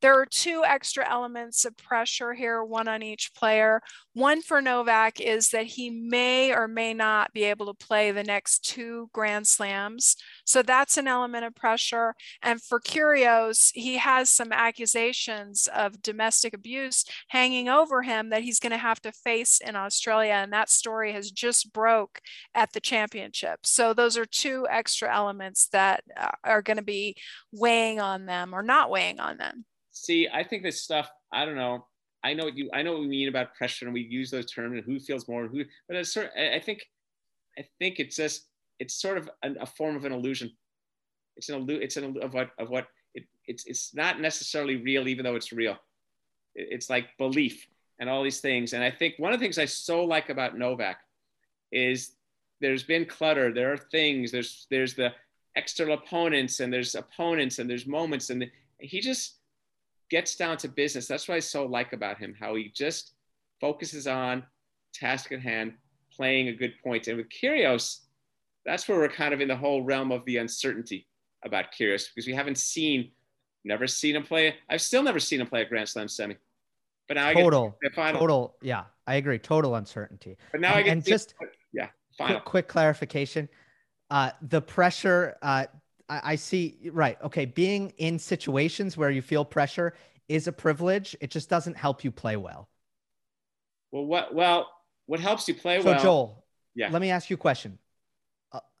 there are 2 extra elements of pressure here, 1 on each player. 1 for Novak is that he may or may not be able to play the next 2 Grand Slams. So that's an element of pressure. And for Kyrgios, he has some accusations of domestic abuse hanging over him that he's going to have to face in Australia. And that story has just broke at the championship. So those are 2 extra elements that are going to be weighing on them or not weighing on them. See, I think this stuff, I don't know. I know what we mean about pressure, and we use those terms and who feels more and who, but I think it's just, it's sort of a form of an illusion. It's not necessarily real, even though it's real. It's like belief and all these things. And I think one of the things I so like about Novak is there's been clutter. There are things, there's the external opponents and there's opponents and there's moments, and he just gets down to business. That's what I so like about him, how he just focuses on task at hand, playing a good point. And with Kyrgios, that's where we're kind of in the whole realm of the uncertainty about Kyrgios, because we haven't never seen him play. I've still never seen him play a Grand Slam semi. But now I get the final. Total, yeah, I agree. Total uncertainty. But now final. Quick clarification. The pressure, I see, right. Okay. Being in situations where you feel pressure is a privilege. It just doesn't help you play well. Well, what helps you play well? So Joel, yeah, let me ask you a question.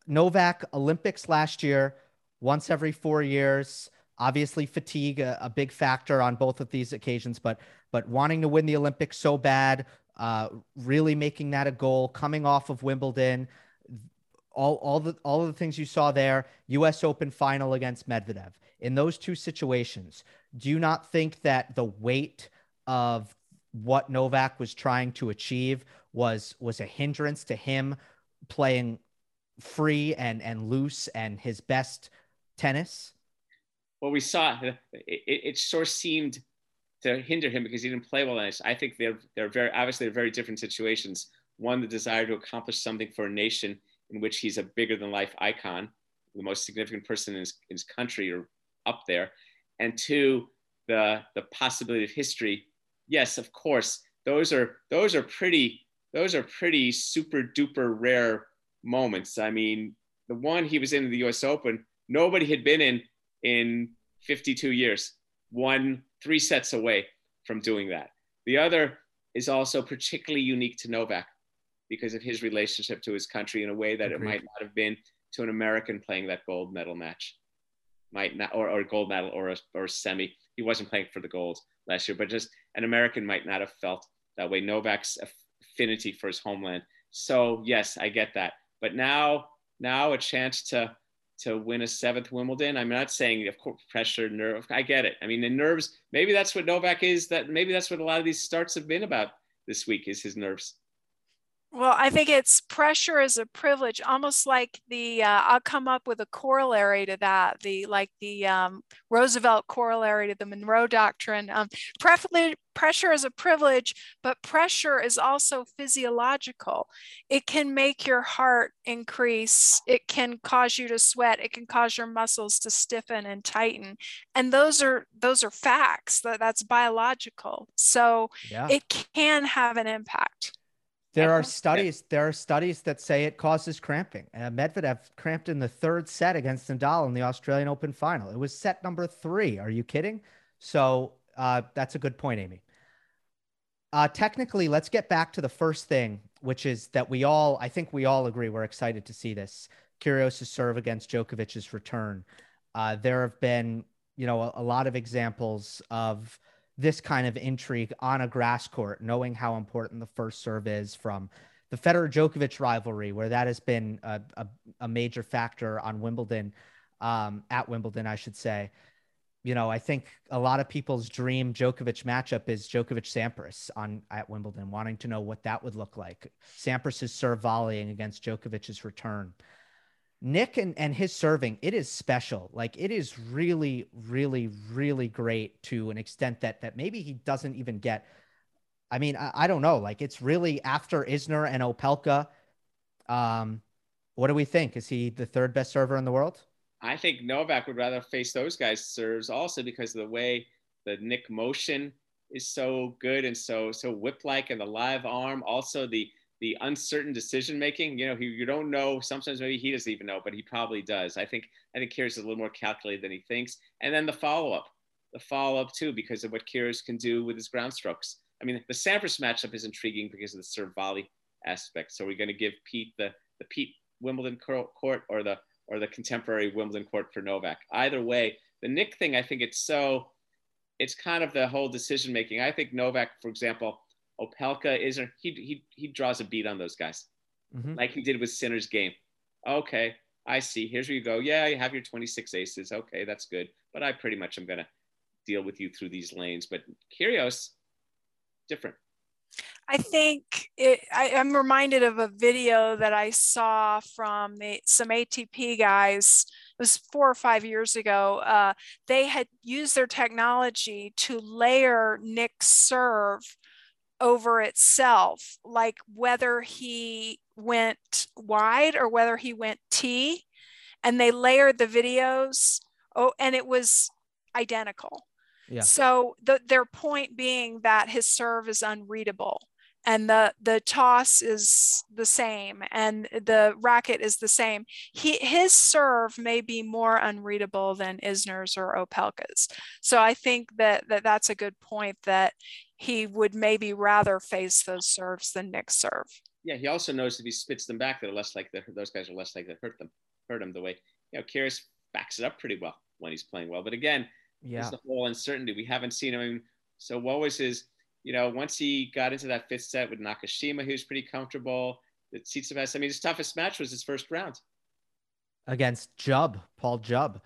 Novak, Olympics last year, once every 4 years, obviously fatigue, a big factor on both of these occasions, but wanting to win the Olympics so bad, really making that a goal, coming off of Wimbledon, all of the things you saw there, US Open final against Medvedev. In those two situations, do you not think that the weight of what Novak was trying to achieve was a hindrance to him playing free and loose and his best tennis? Well, we saw it sort of seemed to hinder him because he didn't play well. I think they're very obviously very different situations. One, the desire to accomplish something for a nation in which he's a bigger than life icon, the most significant person in his country or up there. And two, the possibility of history. Yes, of course, those are pretty super duper rare moments. I mean, the one he was in the US Open, nobody had been in 52 years, won 3 sets away from doing that. The other is also particularly unique to Novak because of his relationship to his country in a way that it might not have been to an American playing that gold medal match, might not, or gold medal or semi. He wasn't playing for the gold last year, but just an American might not have felt that way. Novak's affinity for his homeland. So yes, I get that. But now a chance to win a 7th Wimbledon. I'm not saying, of course, pressure, nerve. I get it. I mean, the nerves, maybe that's what Novak is, that maybe that's what a lot of these starts have been about this week, is his nerves. Well, I think it's pressure is a privilege, almost like the, I'll come up with a corollary to that, the Roosevelt corollary to the Monroe Doctrine. Pressure is a privilege, but pressure is also physiological. It can make your heart increase. It can cause you to sweat. It can cause your muscles to stiffen and tighten. And those are facts. That's biological. So yeah, it can have an impact. There are studies that say it causes cramping. Medvedev cramped in the 3rd set against Nadal in the Australian Open final. It was set number 3. Are you kidding? So that's a good point, Amy. Technically, let's get back to the first thing, which is that I think we all agree we're excited to see this. Kyrgios' serve against Djokovic's return. There have been, a lot of examples of this kind of intrigue on a grass court, knowing how important the first serve is, from the Federer-Djokovic rivalry, where that has been a major factor on Wimbledon, at Wimbledon, I should say. I think a lot of people's dream Djokovic matchup is Djokovic-Sampras at Wimbledon, wanting to know what that would look like. Sampras's serve volleying against Djokovic's return. Nick and his serving, it is special. Like, it is really, really, really great to an extent that maybe he doesn't even get. I mean, I don't know. Like, it's really after Isner and Opelka. What do we think? Is he the 3rd best server in the world? I think Novak would rather face those guys' serves also because of the way the Nick motion is so good and so whip-like, and the live arm, also the uncertain decision-making, you don't know. Sometimes maybe he doesn't even know, but he probably does. I think Kyrgios is a little more calculated than he thinks. And then the follow-up too, because of what Kyrgios can do with his ground strokes. I mean, the Sampras matchup is intriguing because of the serve volley aspect. So we're going to give Pete the Pete Wimbledon court or the contemporary Wimbledon court for Novak. Either way, the Nick thing, I think it's kind of the whole decision-making. I think Novak, for example, Opelka, Isner, he draws a beat on those guys, like he did with Sinner's game. Okay, I see. Here's where you go. Yeah, you have your 26 aces. Okay, that's good. But I pretty much am going to deal with you through these lanes. But Kyrgios, different. I think I'm reminded of a video that I saw from some ATP guys. It was 4 or 5 years ago. They had used their technology to layer Nick's serve over itself, like whether he went wide or whether he went T, and they layered the videos. Oh, and it was identical. Yeah. So their point being that his serve is unreadable, and the toss is the same, and the racket is the same. His serve may be more unreadable than Isner's or Opelka's. So I think that's a good point, that he would maybe rather face those serves than Nick's serve. Yeah, he also knows if he spits them back, those guys are less likely to hurt him the way, Kyrgios backs it up pretty well when he's playing well. But again, yeah, there's the whole uncertainty. We haven't seen him. I mean, so what was his, you know, once he got into that fifth set with Nakashima, he was pretty comfortable. The Tsitsipas, I mean, his toughest match was his first round. Against Jubb, Paul Jubb.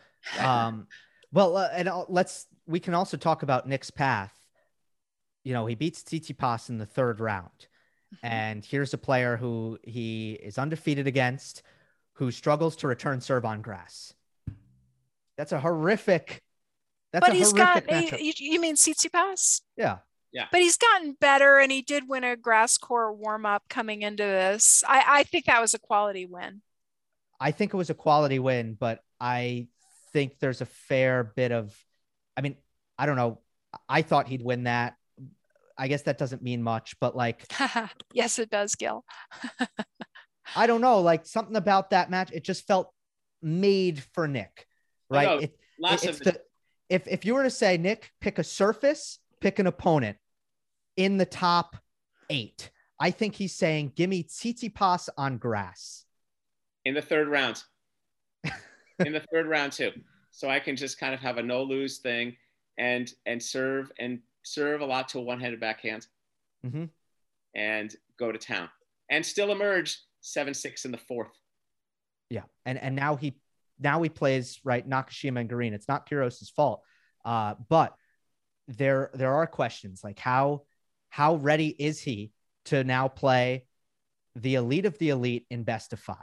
We can also talk about Nick's path. You know, he beats Tsitsipas in the third round. And here's a player who he is undefeated against, who struggles to return serve on grass. That's a horrific. You mean Tsitsipas? Yeah. Yeah. But he's gotten better, and he did win a grass court warm up coming into this. I think that was a quality win. I think it was a quality win, but I think there's a fair bit of, I mean, I don't know. I thought he'd win that. I guess that doesn't mean much, but like, yes, it does, Gil. I don't know. Like something about that match, it just felt made for Nick, right? No, if you were to say, Nick, pick a surface, pick an opponent in the top eight, I think he's saying, give me Tsitsipas on grass. In the third round. In the third round too. So I can just kind of have a no lose thing and serve a lot to a one-handed backhand and go to town and still emerge 7-6 in the fourth. Yeah. And now he plays right Nakashima and Garin. It's not Kyrgios's fault. But there are questions like how ready is he to now play the elite of the elite in best of five?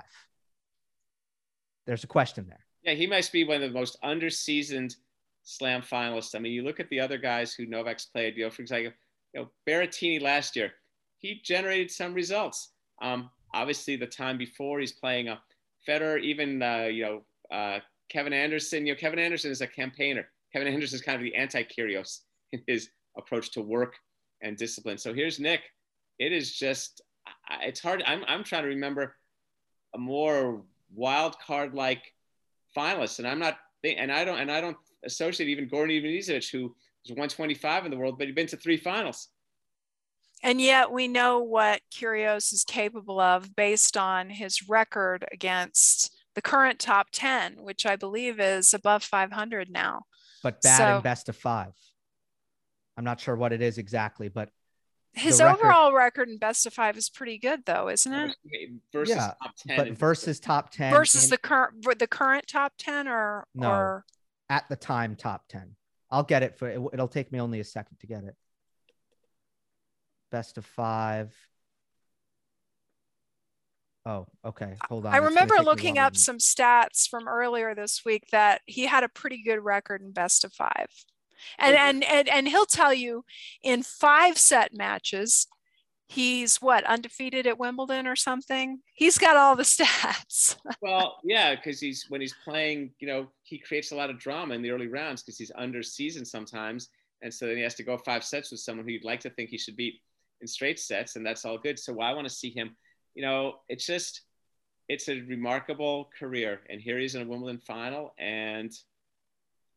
There's a question there. Yeah. He must be one of the most under-seasoned Slam finalists. I mean, you look at the other guys who Novak's played, you know, for example, you know, Berrettini last year, he generated some results. Obviously the time before he's playing a Federer, even, Kevin Anderson, you know, Kevin Anderson is a campaigner. Kevin Anderson is kind of the anti-Kyrgios in his approach to work and discipline. So here's Nick. It is just, it's hard. I'm trying to remember a more wild card, like finalist. And I don't associate even Goran Ivanisevic, who was 125 in the world, but he'd been to three finals. And yet we know what Kyrgios is capable of based on his record against the current top 10, which I believe is above 500 now. But in best of five. I'm not sure what it is exactly, but his overall record in best of five is pretty good though, isn't it? Versus top 10. But versus top 10. Versus the current top 10 or at the time top 10. I'll get it for it'll take me only a second to get it. Best of five. Oh, okay. Hold on. I remember looking up some stats from earlier this week that he had a pretty good record in best of five. And he'll tell you in 5-set matches, he's undefeated at Wimbledon or something. He's got all the stats. Well, yeah, because when he's playing, you know, he creates a lot of drama in the early rounds because he's under seasoned sometimes. And so then he has to go 5 sets with someone who you'd like to think he should beat in straight sets. And that's all good. So I want to see him, you know, it's a remarkable career. And here he's in a Wimbledon final, and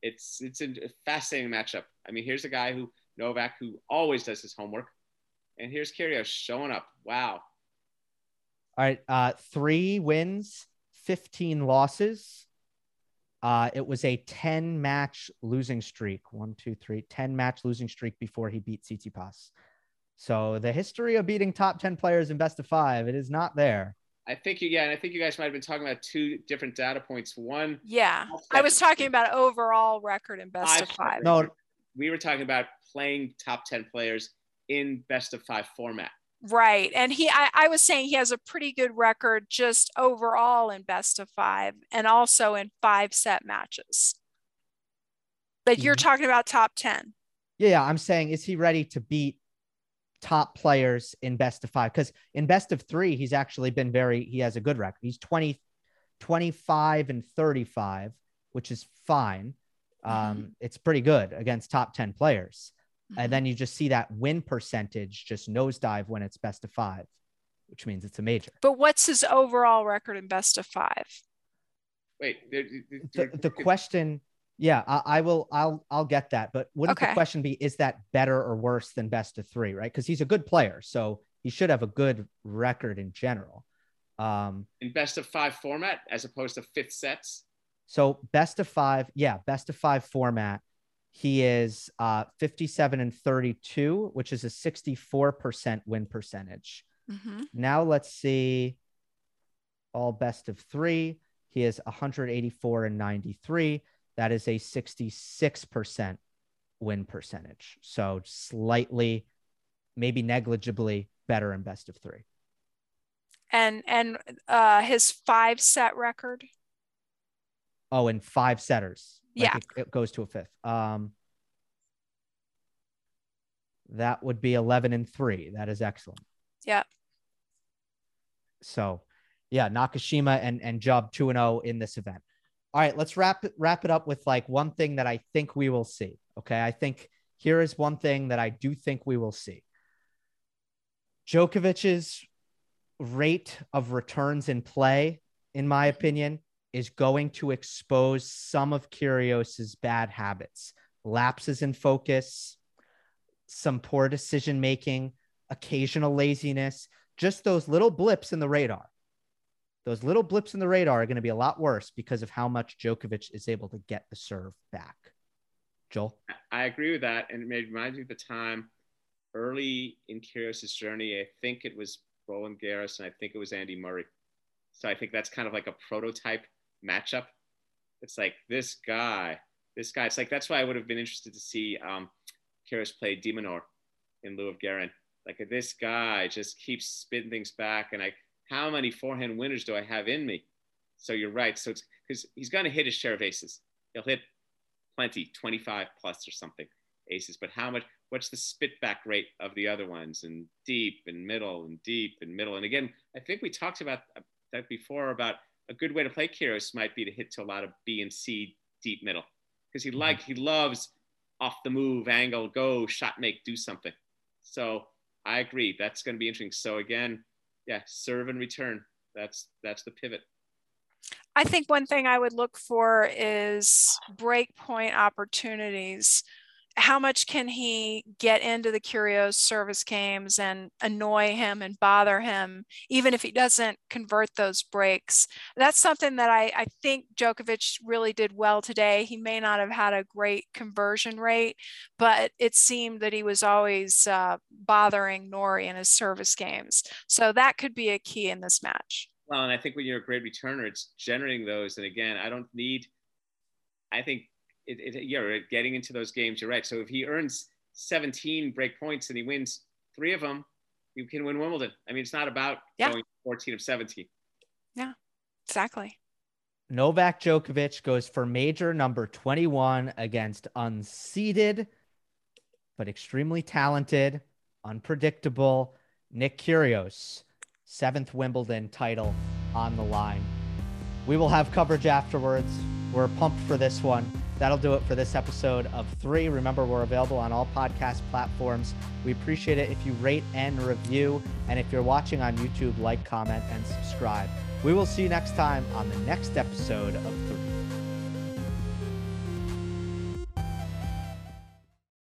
it's a fascinating matchup. I mean, here's a guy Novak, who always does his homework. And here's Kyrgios showing up. Wow. All right. 3 wins, 15 losses. It was a 10-match losing streak. 1, 2, 3, 10-match losing streak before he beat Tsitsipas. So the history of beating top 10 players in best of five, it is not there. I think you guys might have been talking about 2 different data points. One. Yeah. I was talking about overall record in best of five. No, we were talking about playing top 10 players in best of five format. Right. And I was saying he has a pretty good record just overall in best of five and also in 5-set matches. But you're talking about top 10. Yeah. I'm saying, is he ready to beat top players in best of five? Because in best of 3, he's actually been he has a good record. He's 20, 25 and 35, which is fine. It's pretty good against top 10 players. And then you just see that win percentage just nosedive when it's best of five, which means it's a major. But what's his overall record in best of five? Wait, the question. Yeah, I'll get that. But wouldn't the question be, is that better or worse than best of 3? Right. Cause he's a good player. So he should have a good record in general. In best of five format, as opposed to 5th sets. So best of 5. Yeah. Best of 5 format. He is 57-32, which is a 64% win percentage. Mm-hmm. Now let's see all best of three. He is 184-93. That is a 66% win percentage. So slightly, maybe negligibly better in best of three. And his 5-set record. Oh, and 5 setters. Like yeah. It goes to a 5th. That would be 11-3. That is excellent. Yeah. So yeah, Nakashima and Job 2-0 in this event. All right, let's wrap it up with like one thing that I think we will see. Okay. I think here is one thing that I do think we will see. Djokovic's rate of returns in play, in my opinion, is going to expose some of Kyrgios's bad habits, lapses in focus, some poor decision-making, occasional laziness, just those little blips in the radar. Those little blips in the radar are going to be a lot worse because of how much Djokovic is able to get the serve back. Joel? I agree with that. And it reminds me of the time early in Kyrgios's journey, I think it was Roland Garros and I think it was Andy Murray. So I think that's kind of like a prototype matchup. It's like this guy, it's like, that's why I would have been interested to see Kyrgios play de Minaur in lieu of Garin. Like this guy just keeps spinning things back. And how many forehand winners do I have in me? So you're right. So it's because he's going to hit his share of aces. He'll hit plenty, 25 plus or something aces, but how much, what's the spit back rate of the other ones and deep and middle. And again, I think we talked about that before about a good way to play Kyrgios might be to hit to a lot of B and C deep middle because he loves off the move, angle, go, shot make, do something. So I agree. That's going to be interesting. So again, yeah, serve and return. That's the pivot. I think one thing I would look for is break point opportunities. How much can he get into the Kyrgios service games and annoy him and bother him, even if he doesn't convert those breaks? That's something that I think Djokovic really did well today. He may not have had a great conversion rate, but it seemed that he was always bothering Norrie in his service games. So that could be a key in this match. Well, and I think when you're a great returner, it's generating those. And again, getting into those games, you're right. So if he earns 17 break points and he wins 3 of them, you can win Wimbledon. I mean, it's not about going 14 of 17. Yeah, exactly. Novak Djokovic goes for major number 21 against unseeded, but extremely talented, unpredictable Nick Kyrgios. 7th Wimbledon title on the line. We will have coverage afterwards. We're pumped for this one. That'll do it for this episode of 3. Remember, we're available on all podcast platforms. We appreciate it if you rate and review. And if you're watching on YouTube, like, comment, and subscribe. We will see you next time on the next episode of 3.